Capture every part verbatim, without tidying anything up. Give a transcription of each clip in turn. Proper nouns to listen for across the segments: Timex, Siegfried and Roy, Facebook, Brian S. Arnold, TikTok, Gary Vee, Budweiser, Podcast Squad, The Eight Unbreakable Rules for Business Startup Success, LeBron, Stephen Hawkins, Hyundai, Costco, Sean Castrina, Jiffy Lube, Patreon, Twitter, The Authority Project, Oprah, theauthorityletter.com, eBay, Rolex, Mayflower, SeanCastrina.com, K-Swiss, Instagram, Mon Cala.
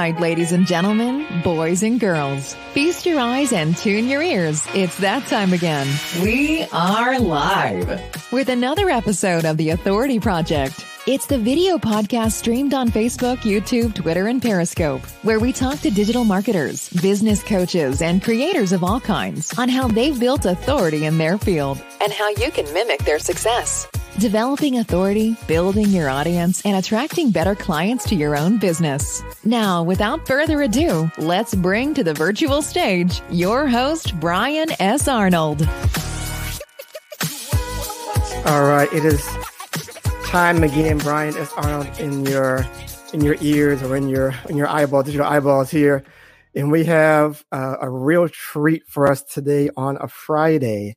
ride, ladies and gentlemen, boys and girls. Feast your eyes and tune your ears. It's that time again. We are live with another episode of The Authority Project. It's the video podcast streamed on Facebook, YouTube, Twitter, and Periscope, where we talk to digital marketers, business coaches, and creators of all kinds on how they've built authority in their field and how you can mimic their success. Developing authority, building your audience, and attracting better clients to your own business. Now, without further ado, let's bring to the virtual stage your host, Brian S. Arnold. All right, it is time again, Brian S. Arnold in your in your ears or in your in your eyeballs, digital eyeballs here. And we have uh, a real treat for us today on a Friday.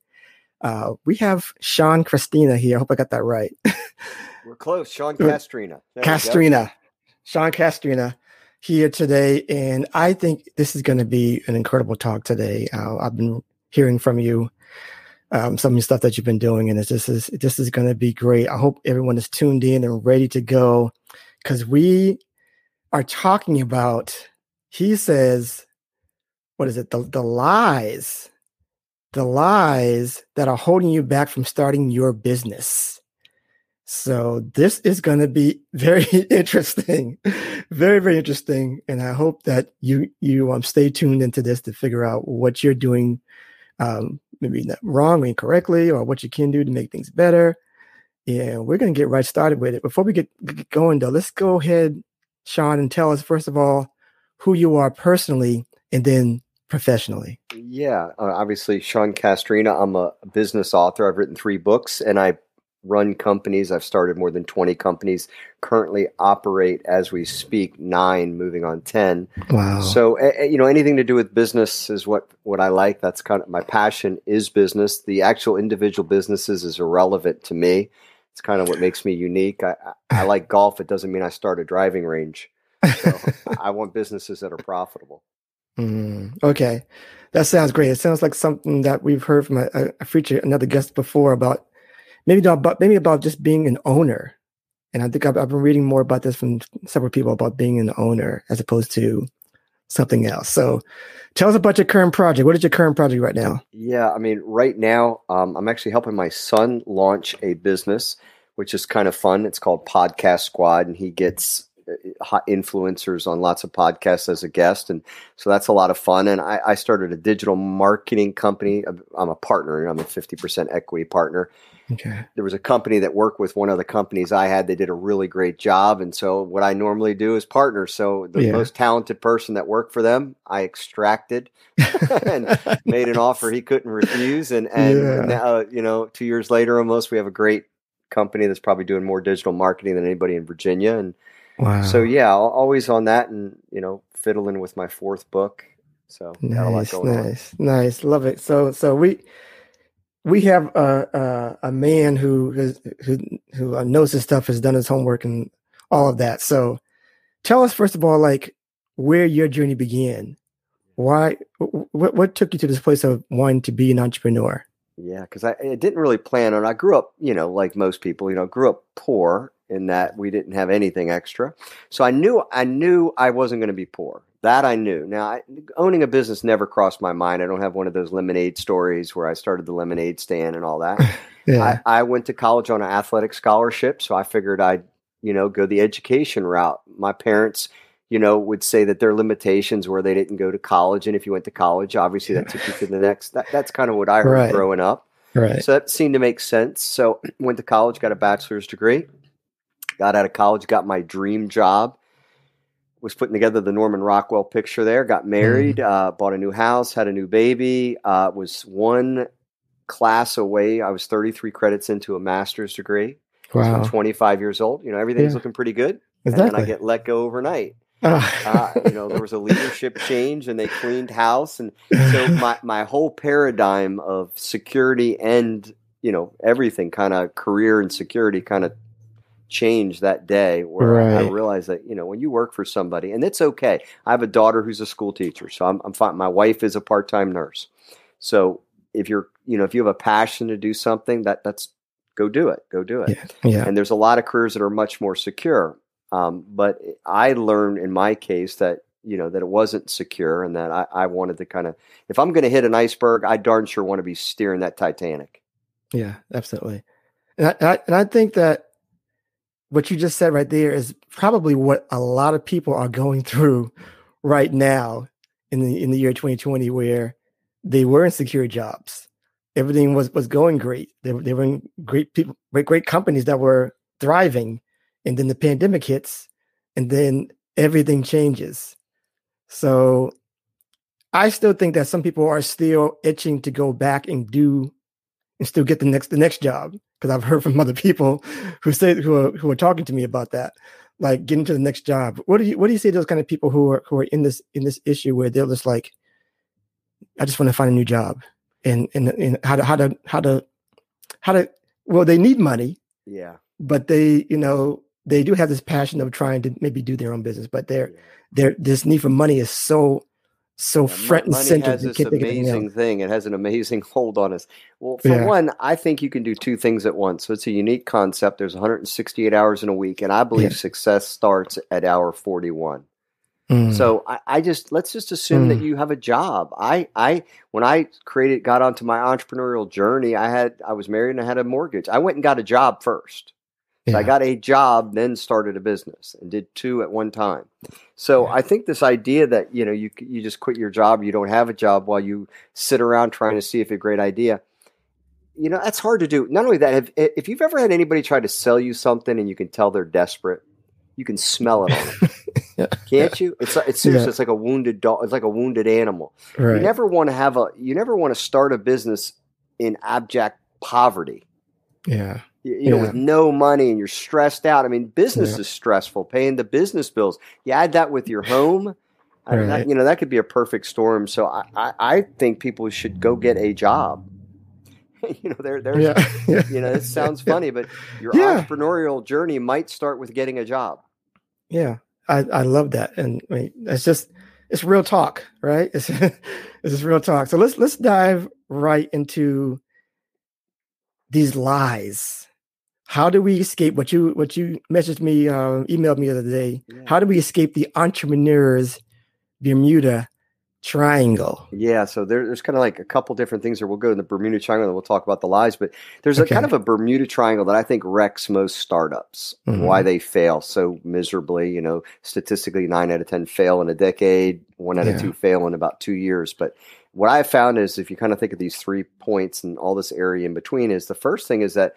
Uh, we have Sean Castrina here. I hope I got that right. We're close. Sean Castrina. Castrina. Sean Castrina here today. And I think this is going to be an incredible talk today. Uh, I've been hearing from you, um, some of the stuff that you've been doing. And it's, this is this is going to be great. I hope everyone is tuned in and ready to go, because we are talking about, he says, what is it? The, the lies. The lies that are holding you back from starting your business. So this is going to be very interesting, very, very interesting. And I hope that you you um, stay tuned into this to figure out what you're doing, um, maybe not wrong or incorrectly, or what you can do to make things better. Yeah, we're going to get right started with it. Before we get, get going, though, let's go ahead, Sean, and tell us, first of all, who you are personally, and then professionally. Yeah, uh, obviously Sean Castrina. I'm a business author. I've written three books and I run companies. I've started more than twenty companies, currently operate as we speak nine, moving on ten. Wow. So, uh, you know, anything to do with business is what, what I like. That's kind of my passion, is business. The actual individual businesses is irrelevant to me. It's kind of what makes me unique. I, I like golf. It doesn't mean I start a driving range. So I want businesses that are profitable. Mm, okay. That sounds great. It sounds like something that we've heard from a, a feature, another guest before about maybe about maybe about just being an owner. And I think I've, I've been reading more about this from several people about being an owner as opposed to something else. So tell us about your current project. What is your current project right now? Yeah. I mean, right now, um, I'm actually helping my son launch a business, which is kind of fun. It's called Podcast Squad, and he gets hot influencers on lots of podcasts as a guest. And so that's a lot of fun. And I, I started a digital marketing company. I'm a partner. I'm a fifty percent equity partner. Okay. There was a company that worked with one of the companies I had. They did a really great job. And so what I normally do is partner. So the yeah. most talented person that worked for them, I extracted and made an offer he couldn't refuse. And, and yeah. now, you know, two years later, almost, we have a great company that's probably doing more digital marketing than anybody in Virginia. And wow. So yeah, always on that, and you know, fiddling with my fourth book. So nice, got a lot going nice, on. nice, love it. So so we we have a a, a man who has, who who knows his stuff, has done his homework, and all of that. So tell us, first of all, like, where your journey began. Why? What what took you to this place of wanting to be an entrepreneur? Yeah, because I, I didn't really plan on. I grew up, you know, like most people, you know, grew up poor, in that we didn't have anything extra. So I knew I knew I wasn't going to be poor. That I knew. Now, I, owning a business never crossed my mind. I don't have one of those lemonade stories where I started the lemonade stand and all that. Yeah. I, I went to college on an athletic scholarship, so I figured I'd, you know, go the education route. My parents, you know, would say that their limitations were they didn't go to college, and if you went to college, obviously that took you to the next. That, that's kind of what I heard right. growing up. Right. So that seemed to make sense. So went to college, got a bachelor's degree. Got out of college, got my dream job, was putting together the Norman Rockwell picture there, got married, mm. uh, bought a new house, had a new baby, uh, was one class away. I was thirty-three credits into a master's degree. Wow. I'm twenty-five years old. You know, everything's yeah. looking pretty good. Exactly. And then I get let go overnight. uh, you know, there was a leadership change and they cleaned house. And so my, my whole paradigm of security and, you know, everything kind of career and security kind of change that day where right. I realized that, you know, when you work for somebody, and it's okay. I have a daughter who's a school teacher, so I'm, I'm fine. My wife is a part-time nurse. So if you're, you know, if you have a passion to do something, that that's go do it, go do it. Yeah. Yeah. And there's a lot of careers that are much more secure. Um, but I learned in my case that you know, that it wasn't secure, and that I, I wanted to kind of, if I'm going to hit an iceberg, I darn sure want to be steering that Titanic. Yeah, absolutely. And I, and I, and I think that what you just said right there is probably what a lot of people are going through right now in the, in the year twenty twenty, where they were in secure jobs. Everything was, was going great. They, they were in great people, great, great companies that were thriving. And then the pandemic hits, and then everything changes. So I still think that some people are still itching to go back and do and still get the next, the next job. Cause I've heard from other people who say, who are, who are talking to me about that, like getting to the next job. What do you, what do you say to those kind of people who are, who are in this, in this issue where they're just like, I just want to find a new job, and, and, and how to, how to, how to, how to, well, they need money. Yeah. But they, you know, they do have this passion of trying to maybe do their own business, but their, yeah. their, this need for money is so, so yeah, front and center. Money has this amazing thing. It has an amazing hold on us. Well, for yeah. one, I think you can do two things at once. So it's a unique concept. There's one hundred sixty-eight hours in a week, and I believe yeah. success starts at hour forty-one. Mm. So I, I just, let's just assume mm. that you have a job. I, I, when I created, got onto my entrepreneurial journey, I had, I was married and I had a mortgage. I went and got a job first. So yeah. I got a job, then started a business, and did two at one time. So yeah. I think this idea that, you know, you you just quit your job, you don't have a job while you sit around trying to see if a great idea, you know, that's hard to do. Not only that, if, if you've ever had anybody try to sell you something and you can tell they're desperate, you can smell it on them. yeah. Can't you? It's it's seriously yeah. it's like a wounded dog. It's like a wounded animal. Right. You never want to have a. You never want to start a business in abject poverty. Yeah. You know, yeah. with no money, and you're stressed out. I mean, business yeah. is stressful, paying the business bills. You add that with your home, I mean, right. that, you know, that could be a perfect storm. So I, I, I think people should go get a job. you know, there, there's, yeah. Yeah. you know, it sounds funny, but your yeah. entrepreneurial journey might start with getting a job. Yeah. I, I love that. And I mean, it's just, it's real talk, right? It's, it's just real talk. So let's, let's dive right into these lies. How do we escape what you what you messaged me, uh, emailed me the other day? Yeah. How do we escape the Entrepreneur's Bermuda Triangle? Yeah, so there, there's kind of like a couple different things there. We'll go to the Bermuda Triangle and we'll talk about the lies, but there's okay. a kind of a Bermuda Triangle that I think wrecks most startups, mm-hmm. why they fail so miserably. You know, statistically, nine out of ten fail in a decade, one out yeah. of two fail in about two years. But what I found is, if you kind of think of these three points and all this area in between, is the first thing is that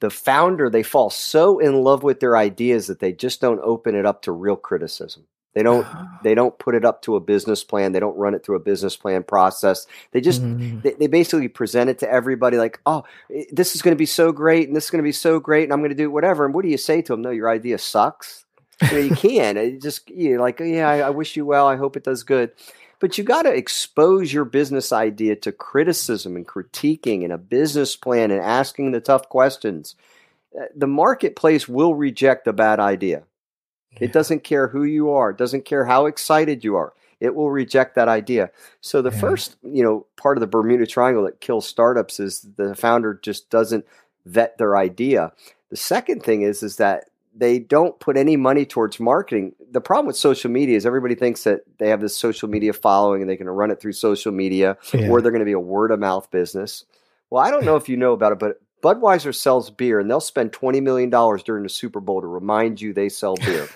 the founder, they fall so in love with their ideas that they just don't open it up to real criticism. They don't, they don't put it up to a business plan. They don't run it through a business plan process. They just, mm. they, they basically present it to everybody like, oh, this is going to be so great, and this is going to be so great, and I'm going to do whatever. And what do you say to them? No, your idea sucks. You know, you can. It just, you're like, yeah, I, I wish you well. I hope it does good. But you got to expose your business idea to criticism and critiquing and a business plan and asking the tough questions. The marketplace will reject a bad idea. Yeah. It doesn't care who you are. It doesn't care how excited you are. It will reject that idea. So the yeah. first, you know, part of the Bermuda Triangle that kills startups is the founder just doesn't vet their idea. The second thing is, is that they don't put any money towards marketing. The problem with social media is everybody thinks that they have this social media following and they can run it through social media yeah. or they're going to be a word of mouth business. Well, I don't know if you know about it, but Budweiser sells beer, and they'll spend twenty million dollars during the Super Bowl to remind you they sell beer.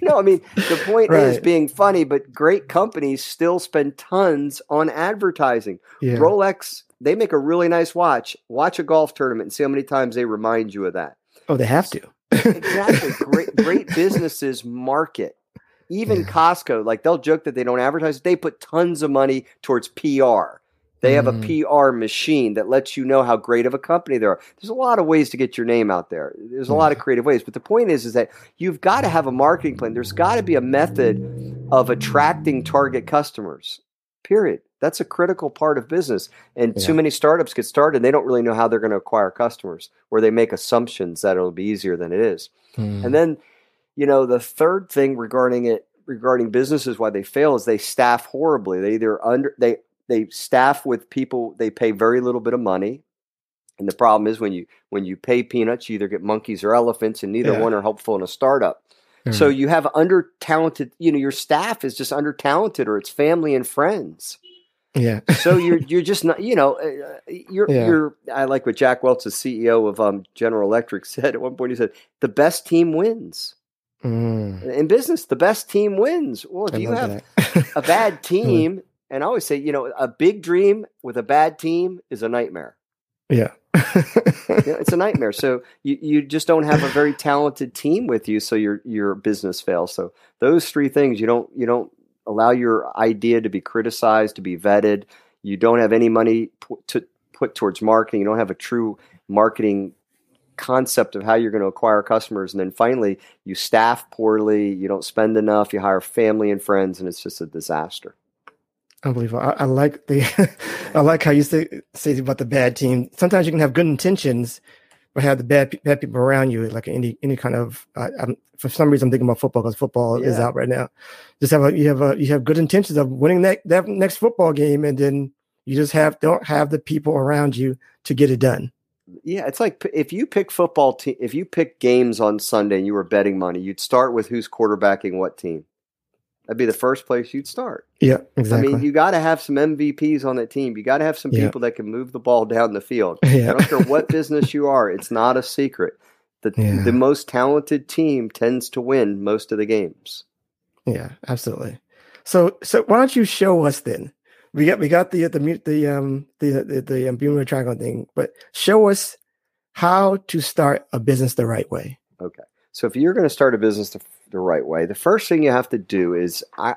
You know, I mean, the point right. is being funny, but great companies still spend tons on advertising. Yeah. Rolex, they make a really nice watch. Watch a golf tournament and see how many times they remind you of that. Oh, they have to. Exactly. Great, great businesses market. Even yeah. Costco, like they'll joke that they don't advertise. They put tons of money towards P R. They have mm. a P R machine that lets you know how great of a company they are. There's a lot of ways to get your name out there. There's a lot of creative ways. But the point is, is that you've got to have a marketing plan. There's got to be a method of attracting target customers, period. That's a critical part of business. And yeah. too many startups get started, and they don't really know how they're going to acquire customers, or they make assumptions that it'll be easier than it is. Mm. And then, you know, the third thing regarding it, regarding businesses, why they fail is they staff horribly. They either under, they, they staff with people, they pay very little bit of money. And the problem is when you, when you pay peanuts, you either get monkeys or elephants, and neither yeah. one are helpful in a startup. Mm. So you have under talented, you know, your staff is just under talented, or it's family and friends. Yeah. So you're, you're just not, you know, you're, yeah. you're, I like what Jack Welch, the C E O of um, General Electric, said at one point. He said, the best team wins. Mm. In business, the best team wins. Well, if you have a bad team, and I always say, you know, a big dream with a bad team is a nightmare. Yeah. You know, it's a nightmare. So you, you just don't have a very talented team with you. So your, your business fails. So those three things, you don't, you don't allow your idea to be criticized, to be vetted. You don't have any money p- to put towards marketing. You don't have a true marketing concept of how you're going to acquire customers. And then finally, you staff poorly, you don't spend enough, you hire family and friends, and it's just a disaster. Unbelievable. I, I like the, I like how you say, say about the bad team. Sometimes you can have good intentions, but have the bad, bad people around you, like any, any kind of, uh, I'm, for some reason I'm thinking about football because football yeah. is out right now. Just have a, you have a, you have good intentions of winning that, that next football game. And then you just have, don't have the people around you to get it done. Yeah, it's like if you pick football te- if you pick games on Sunday and you were betting money, you'd start with who's quarterbacking what team. That'd be the first place you'd start. Yeah, exactly. I mean, you got to have some M V Ps on that team. You got to have some yeah. people that can move the ball down the field. Yeah. I don't care what business you are; it's not a secret. The yeah. the most talented team tends to win most of the games. Yeah, absolutely. So, so why don't you show us then? We got we got the the the um the the, the um, Bermuda Triangle thing, but show us how to start a business the right way. Okay, so if you're going to start a business the, the right way, the first thing you have to do is I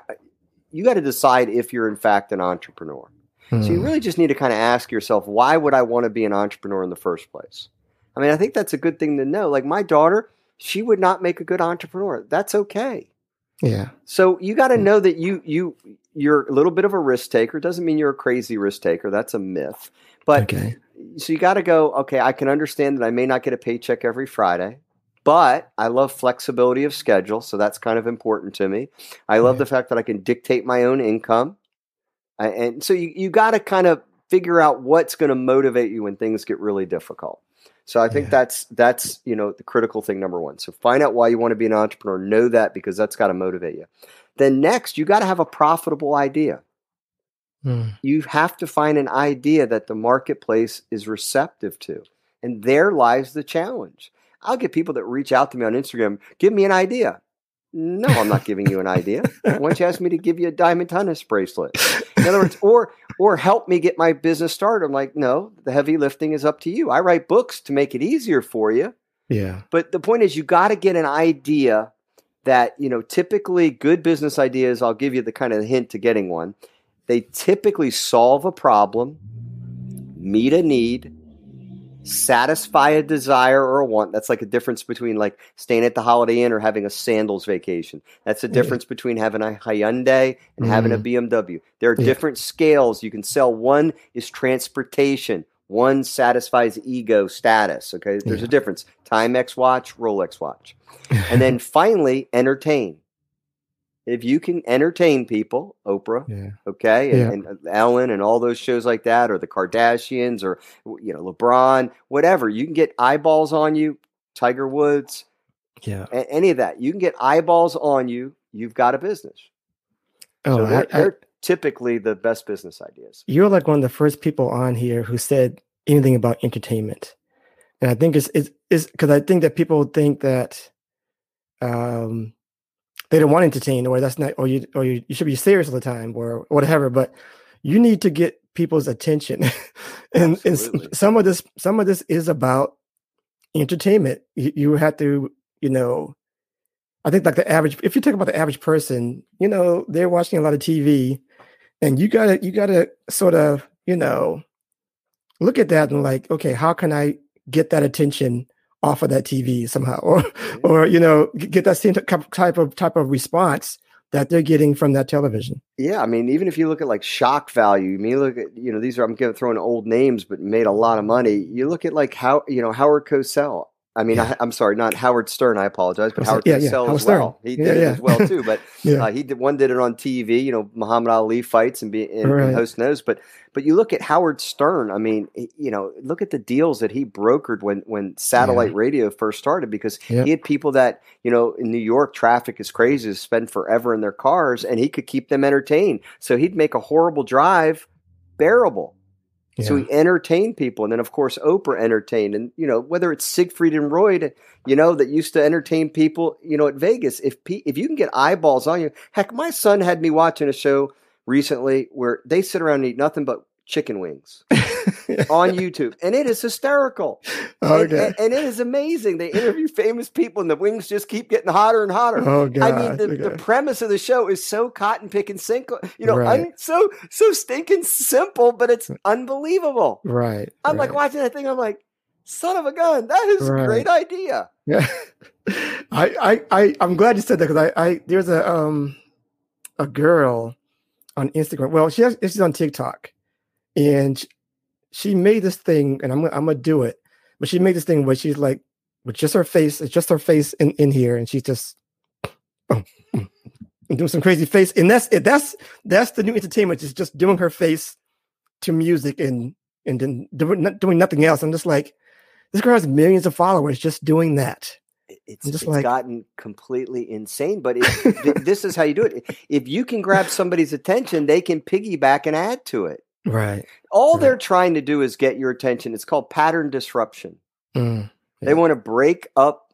you got to decide if you're in fact an entrepreneur. Hmm. So you really just need to kind of ask yourself, why would I want to be an entrepreneur in the first place? I mean, I think that's a good thing to know. Like my daughter, she would not make a good entrepreneur. That's okay. Yeah. So you got to know that you you you're a little bit of a risk taker. Doesn't mean you're a crazy risk taker. That's a myth. But okay. So you got to go, okay, I can understand that I may not get a paycheck every Friday, but I love flexibility of schedule, so that's kind of important to me. I love yeah. the fact that I can dictate my own income. I, and so you you got to kind of figure out what's going to motivate you when things get really difficult. So I think yeah. that's, that's, you know, the critical thing, number one. So find out why you want to be an entrepreneur. Know that, because that's got to motivate you. Then next, you got to have a profitable idea. Mm. You have to find an idea that the marketplace is receptive to. And there lies the challenge. I'll get people that reach out to me on Instagram, give me an idea. No, I'm not giving you an idea. Why don't you ask me to give you a diamond tennis bracelet? In other words, or or help me get my business started. I'm like, no, the heavy lifting is up to you. I write books to make it easier for you. Yeah. But the point is, you got to get an idea that, you know, typically good business ideas, I'll give you the kind of hint to getting one. They typically solve a problem, meet a need, satisfy a desire or a want. That's like a difference between like staying at the Holiday Inn or having a sandals vacation. That's the difference yeah. between having a Hyundai and mm. having a B M W. There are yeah. different scales you can sell. One is transportation. One satisfies ego status. Okay. There's yeah. a difference. Timex watch, Rolex watch. And then finally, entertain. If you can entertain people, Oprah, yeah. okay, and, yeah. and Ellen and all those shows like that, or the Kardashians, or, you know, LeBron, whatever, you can get eyeballs on you, Tiger Woods, yeah, a- any of that. You can get eyeballs on you, you've got a business. Oh, so they're, I, I, they're typically the best business ideas. You're like one of the first people on here who said anything about entertainment. And I think it's because it's, it's, I think that people think that um. they don't want to entertain, or that's not, or you, or you, you should be serious all the time, or whatever. But you need to get people's attention, and, and some of this, some of this is about entertainment. You, you have to, you know, I think like the average. If you talk about the average person, you know, they're watching a lot of T V, and you gotta, you gotta sort of, you know, look at that and like, okay, how can I get that attention off of that T V somehow, or, or, you know, get that same type of type of response that they're getting from that television. Yeah. I mean, even if you look at like shock value, you mean, look at, you know, these are, I'm throwing old names, but made a lot of money. You look at like how, you know, Howard Cosell, I mean, yeah. I, I'm sorry, not Howard Stern. I apologize, but Howard yeah, did yeah. sell Howard as well. Stern. He did yeah, yeah. it as well too. But yeah. uh, he did one did it on T V. You know, Muhammad Ali fights and be and, right. and hosting those. But but you look at Howard Stern. I mean, you know, look at the deals that he brokered when when satellite yeah. radio first started, because yep. he had people that, you know, in New York traffic is crazy, to spend forever in their cars, and he could keep them entertained. So he'd make a horrible drive bearable. Yeah. So he entertained people. And then, of course, Oprah entertained. And, you know, whether it's Siegfried and Roy, you know, that used to entertain people, you know, at Vegas, if P- if you can get eyeballs on you. Heck, my son had me watching a show recently where they sit around and eat nothing but chicken wings on YouTube. And it is hysterical. Okay. And, and it is amazing. They interview famous people and the wings just keep getting hotter and hotter. Oh, God. I mean, the, okay. the premise of the show is so cotton picking simple, you know, right. un, so so stinking simple, but it's unbelievable. Right. I'm right. like watching that thing. I'm like, son of a gun, that is right. a great idea. Yeah. I, I, I, I'm glad you said that, because I, I, there's a, um, a girl on Instagram. Well, she has, she's on TikTok. And she made this thing, and I'm, I'm going to do it, but she made this thing where she's like, with just her face, it's just her face in, in here. And she's just oh, doing some crazy face. And that's it. That's, that's the new entertainment, is just doing her face to music and, and then doing, doing nothing else. I'm just like, this girl has millions of followers just doing that. It's, just it's like, gotten completely insane, but it, th- this is how you do it. If you can grab somebody's attention, they can piggyback and add to it. Right. All right. they're trying to do is get your attention. It's called pattern disruption. Mm, yeah. They want to break up,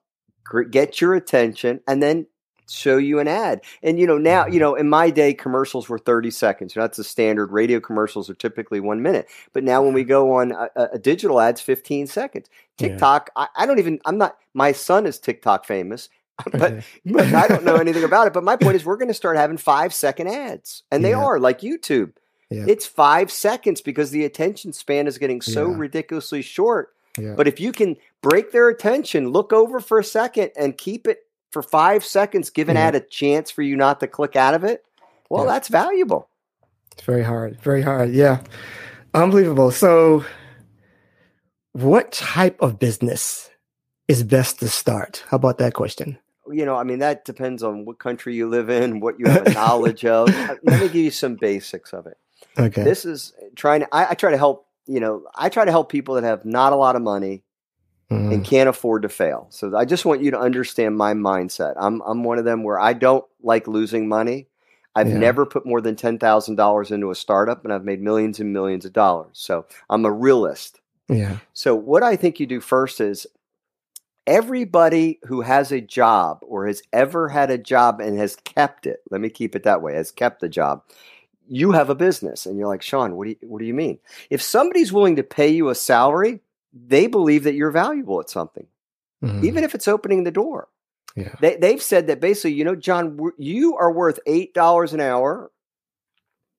get your attention, and then show you an ad. And, you know, now, you know, in my day, commercials were thirty seconds. You know, that's the standard. Radio commercials are typically one minute. But now when we go on a, a digital ads, fifteen seconds. TikTok, yeah. I, I don't even, I'm not, my son is TikTok famous. But, but I don't know anything about it. But my point is, we're going to start having five second ads. And they yeah. are like YouTube. Yeah. It's five seconds because the attention span is getting so yeah. ridiculously short. Yeah. But if you can break their attention, look over for a second and keep it for five seconds, give an yeah. ad a chance for you not to click out of it. Well, yeah. that's valuable. It's very hard. Very hard. Yeah. Unbelievable. So what type of business is best to start? How about that question? You know, I mean, that depends on what country you live in, what you have a knowledge of. Let me give you some basics of it. Okay. This is trying to, I, I try to help, you know, I try to help people that have not a lot of money mm. and can't afford to fail. So I just want you to understand my mindset. I'm, I'm one of them where I don't like losing money. I've yeah. never put more than ten thousand dollars into a startup, and I've made millions and millions of dollars. So I'm a realist. Yeah. So what I think you do first is, everybody who has a job or has ever had a job and has kept it, let me keep it that way, has kept the job. You have a business. And you're like, Sean, what do you, what do you mean? If somebody's willing to pay you a salary, they believe that you're valuable at something, mm-hmm. even if it's opening the door. Yeah. They, they've said that basically, you know, John, you are worth eight dollars an hour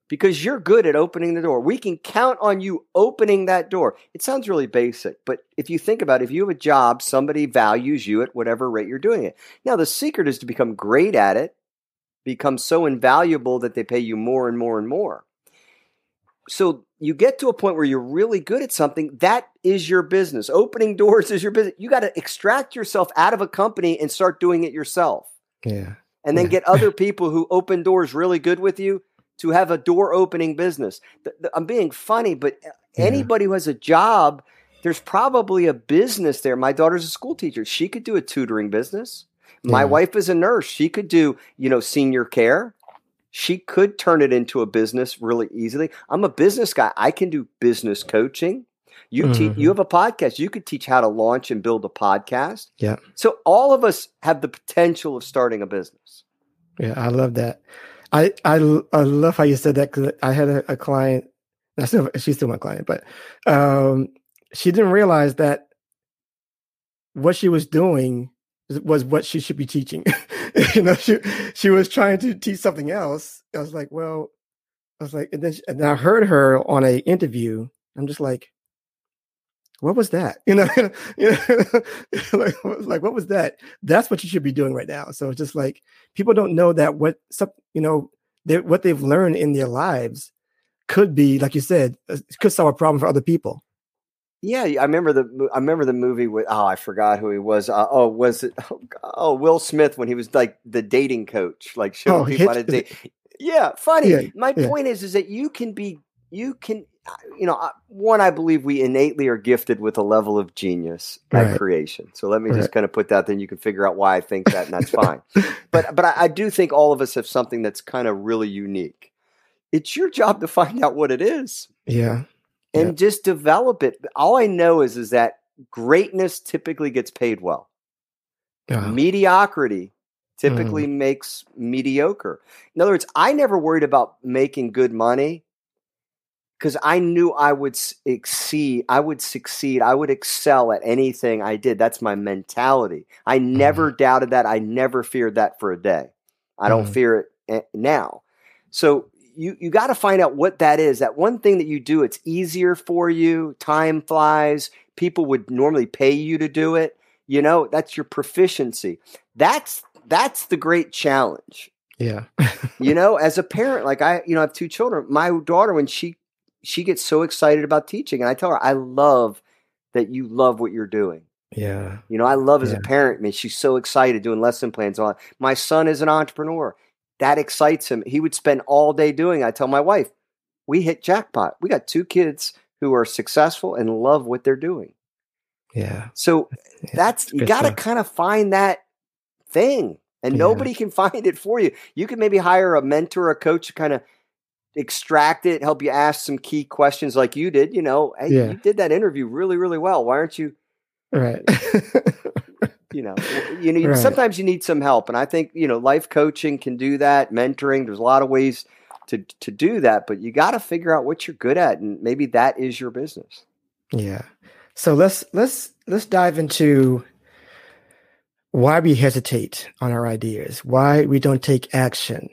because you're good at opening the door. We can count on you opening that door. It sounds really basic, but if you think about it, if you have a job, somebody values you at whatever rate you're doing it. Now, the secret is to become great at it, become so invaluable that they pay you more and more and more. So you get to a point where you're really good at something. That is your business. Opening doors is your business. You got to extract yourself out of a company and start doing it yourself. Yeah. And then yeah. get other people who open doors really good with you to have a door opening business. The, the, I'm being funny, but yeah. anybody who has a job, there's probably a business there. My daughter's a school teacher. She could do a tutoring business. My yeah. wife is a nurse. She could do, you know, senior care. She could turn it into a business really easily. I'm a business guy. I can do business coaching. You mm-hmm. te- you have a podcast. You could teach how to launch and build a podcast. Yeah. So all of us have the potential of starting a business. Yeah, I love that. I I, I love how you said that, because I had a, a client. I still, she's still my client, but um, she didn't realize that what she was doing was what she should be teaching. You know, she she was trying to teach something else. I was like, well, I was like, and then, she, and then I heard her on an interview. I'm just like, what was that? You know, you know, like, like, what was that? That's what you should be doing right now. So it's just like, people don't know that what, you know, they, what they've learned in their lives could be, like you said, could solve a problem for other people. Yeah, I remember the I remember the movie with oh I forgot who he was uh, oh was it oh, oh Will Smith when he was like the dating coach, like showing oh, people how to date. Yeah, funny. Yeah, My yeah. point is is that you can be you can you know one I believe we innately are gifted with a level of genius right. at creation. So let me right. just kind of put that, then you can figure out why I think that, and that's fine. But but I, I do think all of us have something that's kind of really unique. It's your job to find out what it is. Yeah. And yeah. just develop it. All I know is, is that greatness typically gets paid well. Uh-huh. Mediocrity typically mm. makes mediocre. In other words, I never worried about making good money because I knew I would exceed, I would succeed. I would excel at anything I did. That's my mentality. I never mm. doubted that. I never feared that for a day. I don't mm. fear it now. So You you got to find out what that is. That one thing that you do, it's easier for you. Time flies. People would normally pay you to do it. You know, that's your proficiency. That's that's the great challenge. Yeah. You know, as a parent, like I, you know, I have two children. My daughter, when she she gets so excited about teaching, and I tell her, I love that you love what you're doing. Yeah. You know, I love as yeah. a parent. I mean, she's so excited doing lesson plans. On my son is an entrepreneur. That excites him. He would spend all day doing it. I tell my wife, we hit jackpot. We got two kids who are successful and love what they're doing. Yeah. So yeah, that's, you got to kind of find that thing, and yeah. nobody can find it for you. You can maybe hire a mentor, a coach to kind of extract it, help you ask some key questions like you did, you know, hey, yeah. you did that interview really, really well. Why aren't you? Right. You know, you need, right. sometimes you need some help. And I think, you know, life coaching can do that, mentoring. There's a lot of ways to, to do that, but you got to figure out what you're good at. And maybe that is your business. Yeah. So let's, let's, let's dive into why we hesitate on our ideas, why we don't take action.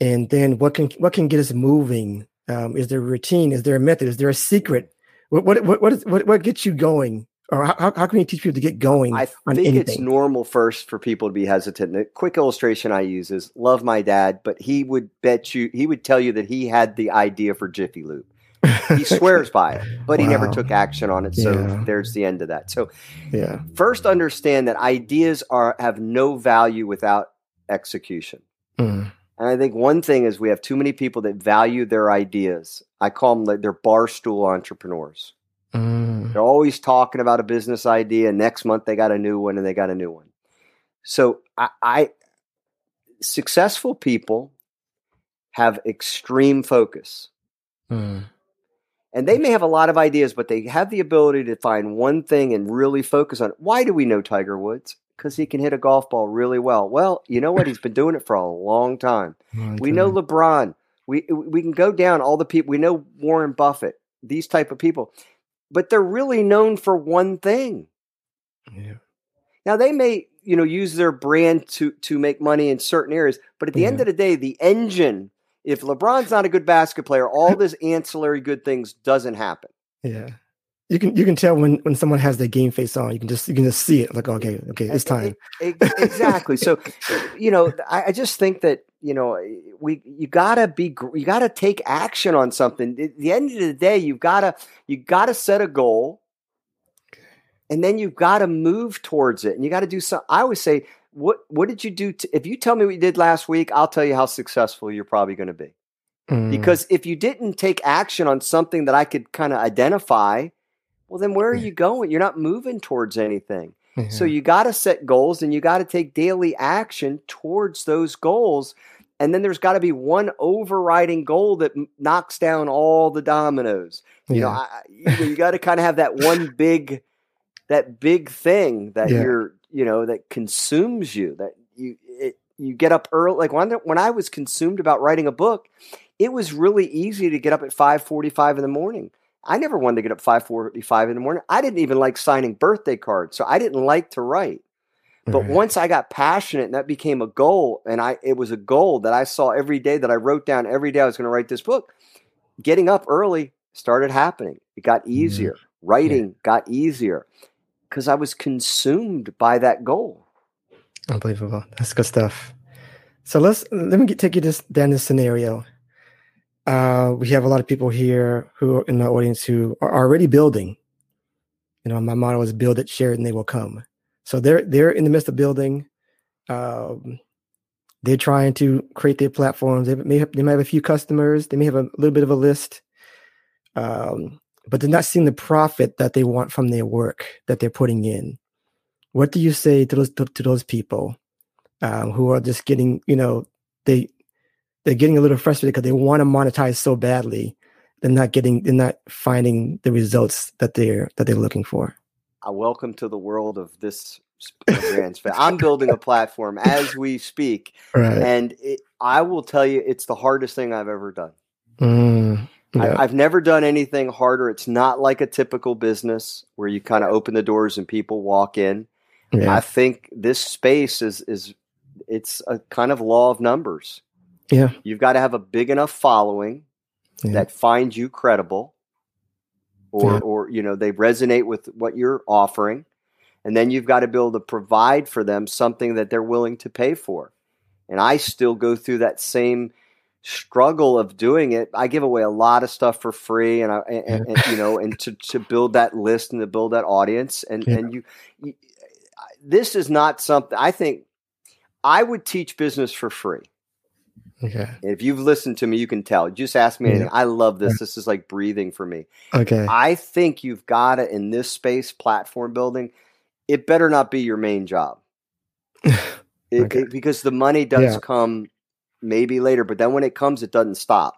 And then what can, what can get us moving? Um, is there a routine? Is there a method? Is there a secret? What, what, what, what, is, what, what gets you going? Or how, how can you teach people to get going? I on think anything? It's normal first for people to be hesitant. And a quick illustration I use is love my dad, but he would bet you, he would tell you that he had the idea for Jiffy Lube. He swears by it, but wow. he never took action on it. So yeah. there's the end of that. So yeah. first understand that ideas are have no value without execution. Mm. And I think one thing is we have too many people that value their ideas. I call them like they're barstool entrepreneurs. Mm. They're always talking about a business idea. Next month, they got a new one and they got a new one. So I, I successful people have extreme focus mm. and they may have a lot of ideas, but they have the ability to find one thing and really focus on it. Why do we know Tiger Woods? Because he can hit a golf ball really well. Well, you know what? He's been doing it for a long time. Long we time. know LeBron. We, we can go down all the people. We know Warren Buffett, these type of people. But they're really known for one thing. Yeah. Now they may, you know, use their brand to to make money in certain areas, but at the yeah. end of the day, the engine. If LeBron's not a good basket player, all this ancillary good things doesn't happen. Yeah, you can you can tell when, when someone has their game face on. You can just you can just see it. Like okay, okay, it's time. It, it, exactly. So, you know, I, I just think that you know we you gotta be you gotta take action on something. At the end of the day, you've gotta you gotta set a goal, okay. and then you've gotta move towards it, and you gotta do some. I always say, what what did you do? T- if you tell me what you did last week, I'll tell you how successful you're probably going to be. Mm. Because if you didn't take action on something that I could kind of identify, well, then where are you going? You're not moving towards anything. Mm-hmm. So you got to set goals and you got to take daily action towards those goals. And then there's got to be one overriding goal that m- knocks down all the dominoes. You yeah. know, I, you, you got to kind of have that one big, that big thing that yeah. you're, you know, that consumes you, that you, it, you get up early. Like when, when I was consumed about writing a book, it was really easy to get up at five forty-five in the morning. I never wanted to get up five forty-five in the morning. I didn't even like signing birthday cards, so I didn't like to write. But right. once I got passionate and that became a goal, and I it was a goal that I saw every day that I wrote down every day I was going to write this book, getting up early started happening. It got easier. Mm-hmm. Writing yeah. got easier because I was consumed by that goal. Unbelievable. That's good stuff. So let's let me get, take you this, down this scenario. Uh, we have a lot of people here who are in the audience who are already building. You know, my motto is build it, share it, and they will come. So they're they're in the midst of building. Um, they're trying to create their platforms. They may have, they might have a few customers. They may have a little bit of a list, um, but they're not seeing the profit that they want from their work that they're putting in. What do you say to those to, to those people um, who are just getting, you know, they they're getting a little frustrated because they want to monetize so badly, they're not getting, they're not finding the results that they're that they're looking for? I welcome to the world of this. I'm building a platform as we speak, right. and it, I will tell you, it's the hardest thing I've ever done. Mm, yeah. I, I've never done anything harder. It's not like a typical business where you kind of open the doors and people walk in. Yeah. I think this space is is it's a kind of law of numbers. Yeah, you've got to have a big enough following yeah. that finds you credible, or yeah. or you know they resonate with what you're offering. And then you've got to be able to provide for them something that they're willing to pay for. And I still go through that same struggle of doing it. I give away a lot of stuff for free, and I, and, yeah. and you know, and to, to build that list and to build that audience. And yeah. and you, you, this is not something I think I would teach business for free. Okay. If you've listened to me, you can tell. Just ask me anything. I love this. This is like breathing for me. Okay. I think you've got to, in this space, platform building. It better not be your main job it, okay. it, because the money does yeah. come maybe later, but then when it comes, it doesn't stop.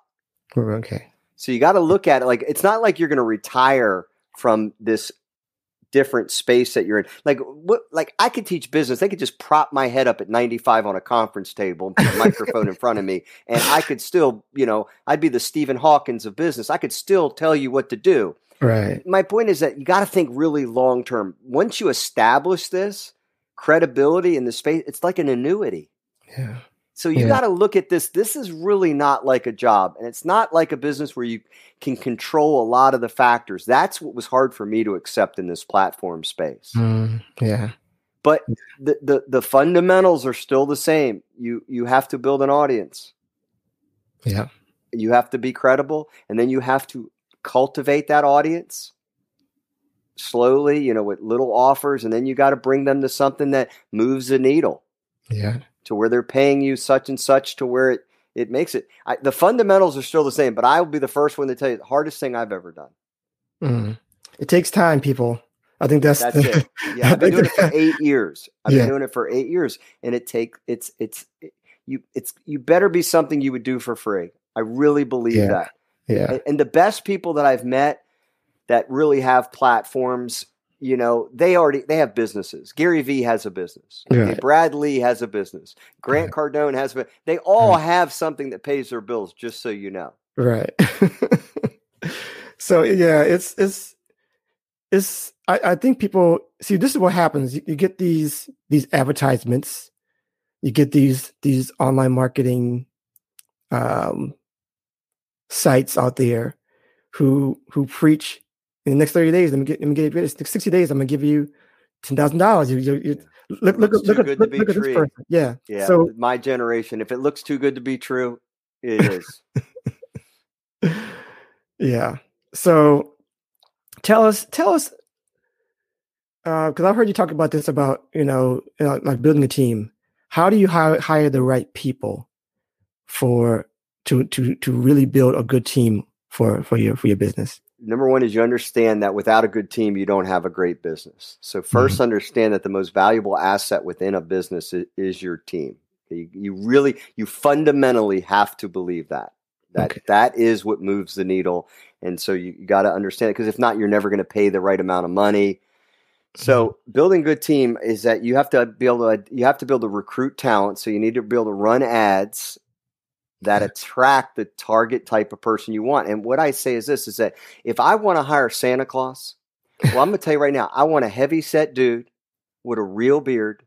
Okay. So you got to look at it. Like, it's not like you're going to retire from this different space that you're in. Like what, like I could teach business. They could just prop my head up at ninety-five on a conference table and put a microphone in front of me. And I could still, you know, I'd be the Stephen Hawkins of business. I could still tell you what to do. Right. My point is that you got to think really long term. Once you establish this credibility in the space, it's like an annuity. Yeah. So you yeah. got to look at this. This is really not like a job, and it's not like a business where you can control a lot of the factors. That's what was hard for me to accept in this platform space. Mm, yeah. But the, the the fundamentals are still the same. You you have to build an audience. Yeah. You have to be credible, and then you have to cultivate that audience slowly, you know, with little offers. And then you got to bring them to something that moves the needle yeah, to where they're paying you such and such to where it, it makes it. I, the fundamentals are still the same, but I will be the first one to tell you the hardest thing I've ever done. Mm. It takes time, people. I think that's, that's the- it. Yeah. I've been doing it for eight years. I've yeah. been doing it for eight years and it take it's, it's, it, you, it's, you better be something you would do for free. I really believe yeah. that. Yeah. And the best people that I've met that really have platforms, you know, they already, they have businesses. Gary Vee has a business. Right. Okay, Brad Lee has a business. Grant right. Cardone has a They all right. have something that pays their bills, just so you know. Right. So, yeah, it's, it's, it's, I, I think people, see, this is what happens. You, you get these, these advertisements, you get these, these online marketing, um, sites out there who who preach in the next thirty days. Let me get let me get it. sixty days. I'm gonna give you ten thousand dollars. You, you, you look look look, look, look, look, look at this person. Yeah. Yeah. So my generation, if it looks too good to be true, it is. yeah. So tell us tell us because uh, I've heard you talk about this about you know, you know like building a team. How do you hire, hire the right people for? To, to to really build a good team for, for your for your business? Number one is you understand that without a good team, you don't have a great business. So first mm-hmm. understand that the most valuable asset within a business is, is your team. You, you really, you fundamentally have to believe that. That okay. that is what moves the needle. And so you, you got to understand it because if not, you're never going to pay the right amount of money. So building a good team is that you have to be able to, you have to be able to recruit talent. So you need to be able to run ads that attract the target type of person you want. And what I say is this, is that if I want to hire Santa Claus, well, I'm going to tell you right now, I want a heavy set dude with a real beard,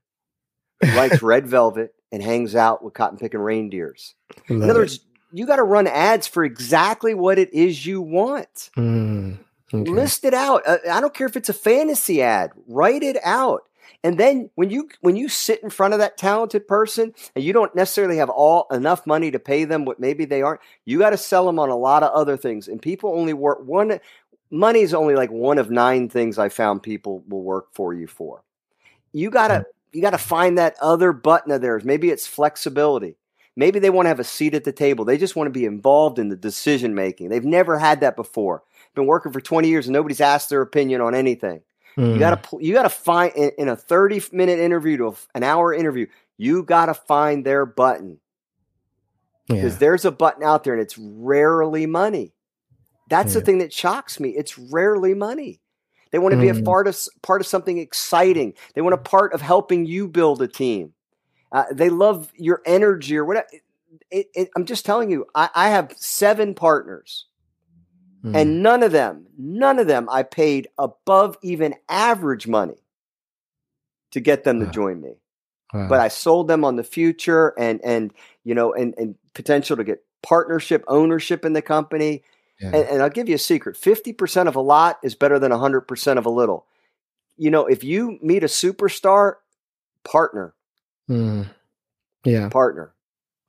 who likes red velvet, and hangs out with cotton picking reindeers. Love In other words, it. you got to run ads for exactly what it is you want. Mm, okay. List it out. I don't care if it's a fantasy ad, write it out. And then when you when you sit in front of that talented person and you don't necessarily have all enough money to pay them what maybe they aren't, you got to sell them on a lot of other things. And people only work one money is only like one of nine things I found people will work for you for. You gotta, you gotta find that other button of theirs. Maybe it's flexibility. Maybe they want to have a seat at the table. They just want to be involved in the decision making. They've never had that before. Been working for twenty years and nobody's asked their opinion on anything. Mm. You gotta, you gotta find in, in a thirty minute interview to an hour interview. You gotta find their button, because yeah. there's a button out there, and it's rarely money. That's yeah. the thing that shocks me. It's rarely money. They want to mm. be a part of part of something exciting. They want a part of helping you build a team. Uh, they love your energy or whatever. It, it, I'm just telling you, I, I have seven partners mm. and none of them, none of them I paid above even average money to get them wow. to join me. Wow. But I sold them on the future and, and, you know, and, and potential to get partnership ownership in the company. Yeah. And, and I'll give you a secret. fifty percent of a lot is better than one hundred percent of a little. You know, if you meet a superstar, partner. Mm. Yeah. Partner.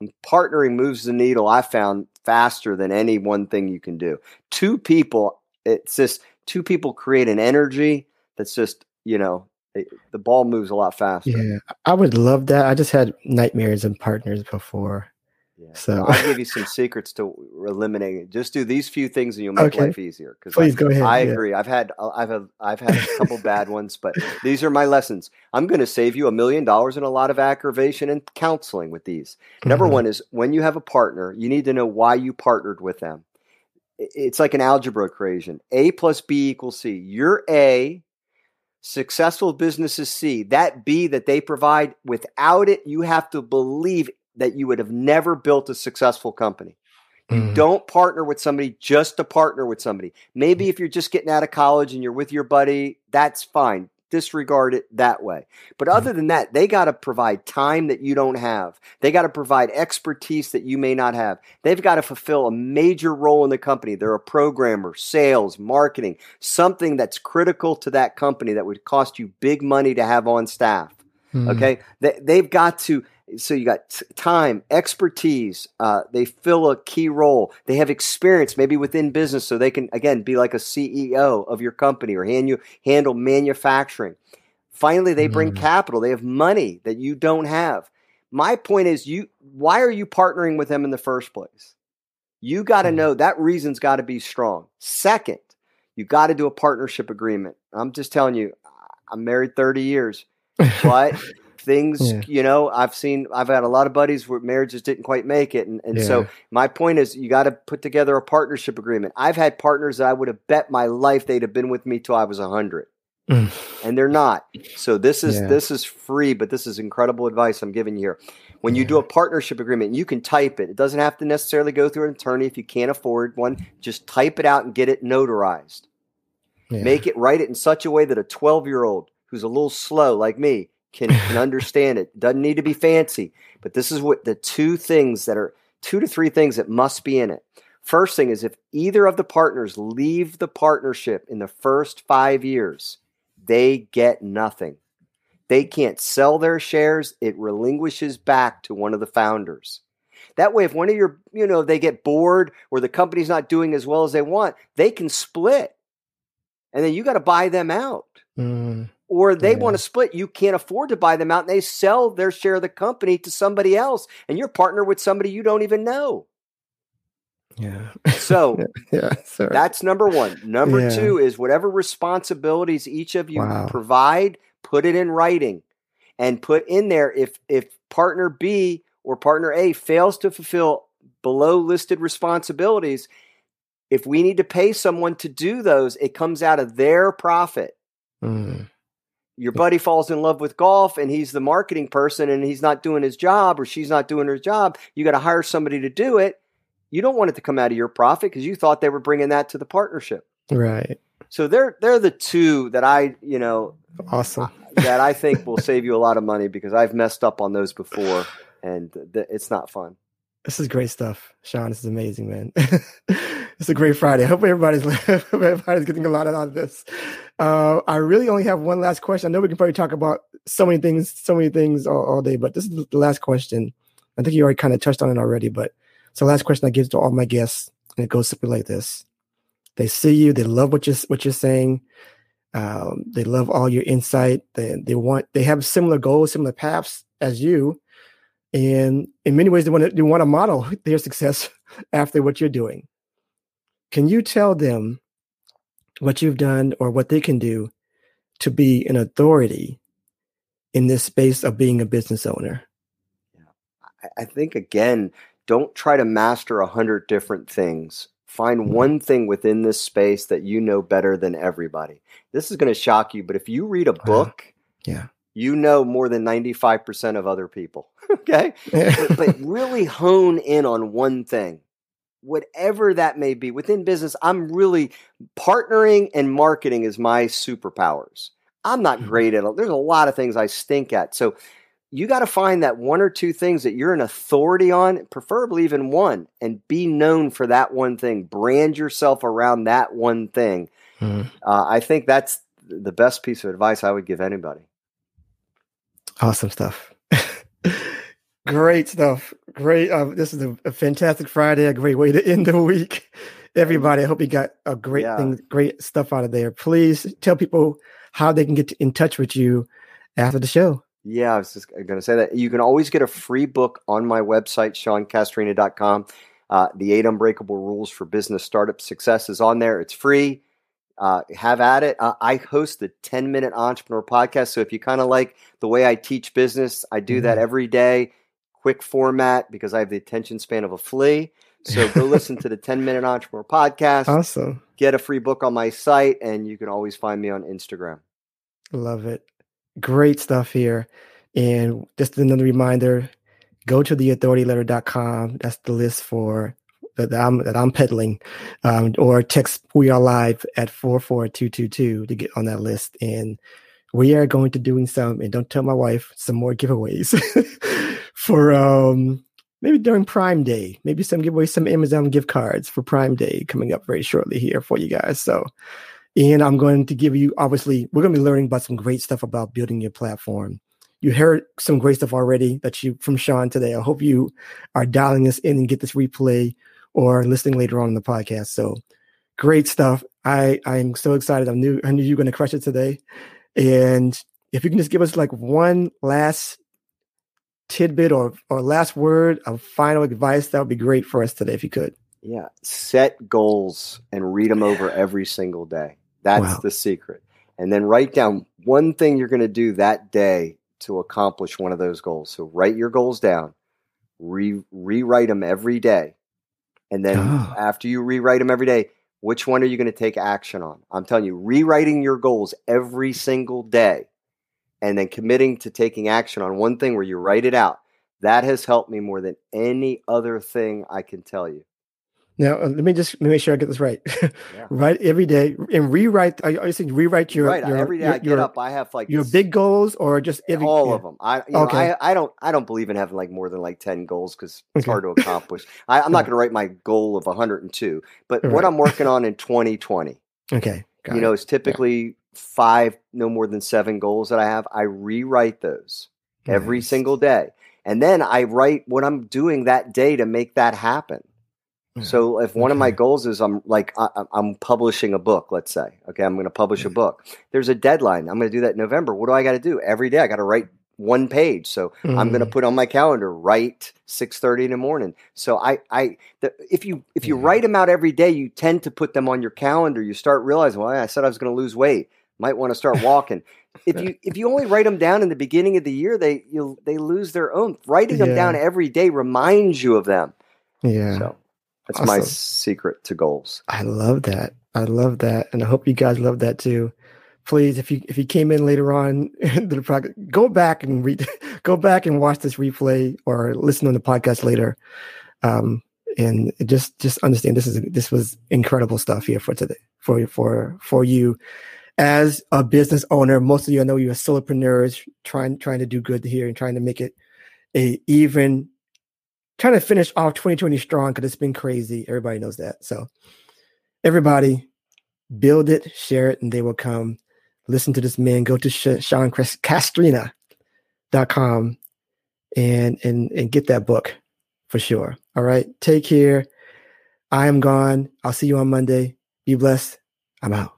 And partnering moves the needle, I found, faster than any one thing you can do. Two people, it's just two people create an energy that's just, you know, it, the ball moves a lot faster. Yeah. I would love that. I just had nightmares and partners before. Yeah. So well, I'll give you some secrets to eliminating it. Just do these few things and you'll make okay. life easier. Please I, go ahead. I agree. Yeah. I've had, I've had, I've had a couple bad ones, but these are my lessons. I'm going to save you a million dollars and a lot of aggravation and counseling with these. Mm-hmm. Number one is when you have a partner, you need to know why you partnered with them. It's like an algebra equation. A plus B equals C. Your A, successful business is C. That B that they provide, without it, you have to believe that you would have never built a successful company. You mm. don't partner with somebody just to partner with somebody. Maybe if you're just getting out of college and you're with your buddy, that's fine. Disregard it that way. But other than that, they got to provide time that you don't have. They got to provide expertise that you may not have. They've got to fulfill a major role in the company. They're a programmer, sales, marketing, something that's critical to that company that would cost you big money to have on staff. Mm. Okay. They, they've got to, So you got t- time, expertise. Uh, they fill a key role. They have experience, maybe within business, so they can again be like a C E O of your company or hand you handle manufacturing. Finally, they bring mm. capital. They have money that you don't have. My point is, you. Why are you partnering with them in the first place? You got to mm. know that reason's got to be strong. Second, you got to do a partnership agreement. I'm just telling you, I'm married thirty years, but. Things, yeah. you know, I've seen, I've had a lot of buddies where marriages didn't quite make it. And, and yeah. so my point is you got to put together a partnership agreement. I've had partners that I would have bet my life they'd have been with me till I was a hundred mm. and they're not. So this is, yeah. this is free, but this is incredible advice I'm giving you here. When you yeah. do a partnership agreement, you can type it. It doesn't have to necessarily go through an attorney. If you can't afford one, just type it out and get it notarized. Yeah. Make it, write it in such a way that a twelve year old who's a little slow like me Can, can understand it. Doesn't need to be fancy, but this is what the two things that are two to three things that must be in it. First thing is if either of the partners leave the partnership in the first five years, they get nothing. They can't sell their shares. It relinquishes back to one of the founders. That way, if one of your, you know, they get bored or the company's not doing as well as they want, they can split and then you got to buy them out. Mm. Or they yeah. want to split. You can't afford to buy them out, and they sell their share of the company to somebody else, and you're partnered with somebody you don't even know. Yeah. So yeah, sorry. That's number one. Number yeah. two is whatever responsibilities each of you wow. provide, put it in writing, and put in there if if partner B or partner A fails to fulfill below listed responsibilities, if we need to pay someone to do those, it comes out of their profit. Mm. Your buddy falls in love with golf and he's the marketing person and he's not doing his job or she's not doing her job. You got to hire somebody to do it. You don't want it to come out of your profit because you thought they were bringing that to the partnership. Right. So they're, they're the two that I, you know, awesome. that I think will save you a lot of money because I've messed up on those before and th- it's not fun. This is great stuff, Sean. This is amazing, man. It's a great Friday. I hope everybody's, hope everybody's getting a lot out of this. Uh, I really only have one last question. I know we can probably talk about so many things, so many things all, all day, but this is the last question. I think you already kind of touched on it already, but it's the last question I give to all my guests, and it goes simply like this. They see you. They love what you're, what you're saying. Um, they love all your insight. They, they want, they have similar goals, similar paths as you. And in many ways, they want to, they want to model their success after what you're doing. Can you tell them what you've done or what they can do to be an authority in this space of being a business owner? Yeah. I think, again, don't try to master a hundred different things. Find one thing within this space that you know better than everybody. This is going to shock you, but if you read a book, uh, yeah, you know more than ninety-five percent of other people, okay? but, but really hone in on one thing, whatever that may be. Within business, I'm really partnering and marketing is my superpowers. I'm not great at it. There's a lot of things I stink at. So you got to find that one or two things that you're an authority on, preferably even one, and be known for that one thing. Brand yourself around that one thing. Mm. Uh, I think that's the best piece of advice I would give anybody. Awesome stuff. Great stuff. Great. Uh, this is a, a fantastic Friday, a great way to end the week. Everybody, I hope you got a great yeah. thing, great stuff out of there. Please tell people how they can get in touch with you after the show. Yeah, I was just going to say that. You can always get a free book on my website, Sean Castrina dot com. Uh, the Eight Unbreakable Rules for Business Startup Success is on there. It's free. Uh, have at it. Uh, I host the ten-Minute Entrepreneur Podcast. So if you kind of like the way I teach business, I do mm-hmm. that every day. Quick format because I have the attention span of a flea. So go listen to the ten-Minute Entrepreneur Podcast. Awesome. Get a free book on my site, and you can always find me on Instagram. Love it. Great stuff here. And just another reminder, go to the authority letter dot com. That's the list for that I'm, that I'm peddling. Um, or text We Are Live at four four two two two to get on that list. And we are going to doing some, and don't tell my wife, some more giveaways for um, maybe during Prime Day. Maybe some giveaways, some Amazon gift cards for Prime Day coming up very shortly here for you guys. So And I'm going to give you, obviously, we're going to be learning about some great stuff about building your platform. You heard some great stuff already that you from Sean today. I hope you are dialing this in and get this replay or listening later on in the podcast. So great stuff. I, I'm so excited. I knew, I knew you were going to crush it today. And if you can just give us like one last tidbit or, or last word of final advice, that would be great for us today if you could. Yeah. Set goals and read them over every single day. That's wow. the secret. And then write down one thing you're going to do that day to accomplish one of those goals. So write your goals down, re- rewrite them every day. And then oh. after you rewrite them every day, which one are you going to take action on? I'm telling you, rewriting your goals every single day and then committing to taking action on one thing where you write it out. That has helped me more than any other thing I can tell you. Now, let me just make sure I get this right. Yeah. Write every day and rewrite. Are you, are you saying rewrite your, right. your every day your, I get your, up, I have like your this, big goals or just every, all yeah. of them. I, you okay. know, I I don't I don't believe in having like more than like ten goals because it's okay. hard to accomplish. I, I'm not going to write my goal of one hundred two, but right. what I'm working on in twenty twenty. Okay, got you know, it's typically yeah. five, no more than seven goals that I have. I rewrite those nice. every single day, and then I write what I'm doing that day to make that happen. So if one okay. of my goals is I'm like, I, I'm publishing a book, let's say, okay, I'm going to publish a book. There's a deadline. I'm going to do that in November. What do I got to do? Every day I got to write one page. So mm-hmm. I'm going to put on my calendar, write six thirty in the morning. So I, I, the, if you, if you yeah. write them out every day, you tend to put them on your calendar. You start realizing, well, I said I was going to lose weight. Might want to start walking. If you if you only write them down in the beginning of the year, they you they lose their own. Writing yeah. them down every day reminds you of them. Yeah. So. That's awesome. My secret to goals. I love that. I love that. And I hope you guys love that too. Please, if you if you came in later on in the project, go back and read, go back and watch this replay or listen on the podcast later. Um, and just just understand this is this was incredible stuff here for today, for for for you as a business owner. Most of you, I know you are solopreneurs trying trying to do good here and trying to make it a even. Trying to finish off twenty twenty strong because it's been crazy. Everybody knows that. So everybody, build it, share it, and they will come. Listen to this man. Go to Sean Castrina dot com and, and, and get that book for sure. All right. Take care. I am gone. I'll see you on Monday. Be blessed. I'm out.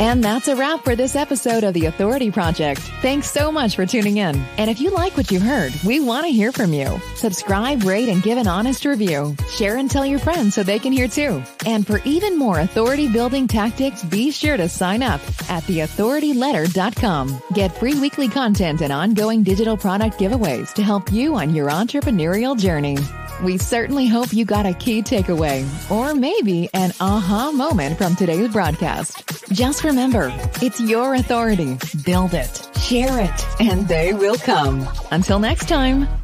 And that's a wrap for this episode of The Authority Project. Thanks so much for tuning in. And if you like what you heard, we want to hear from you. Subscribe, rate, and give an honest review. Share and tell your friends so they can hear too. And for even more authority-building tactics, be sure to sign up at the authority letter dot com. Get free weekly content and ongoing digital product giveaways to help you on your entrepreneurial journey. We certainly hope you got a key takeaway or maybe an aha moment from today's broadcast. Just remember, it's your authority. Build it, share it, and they will come. Until next time.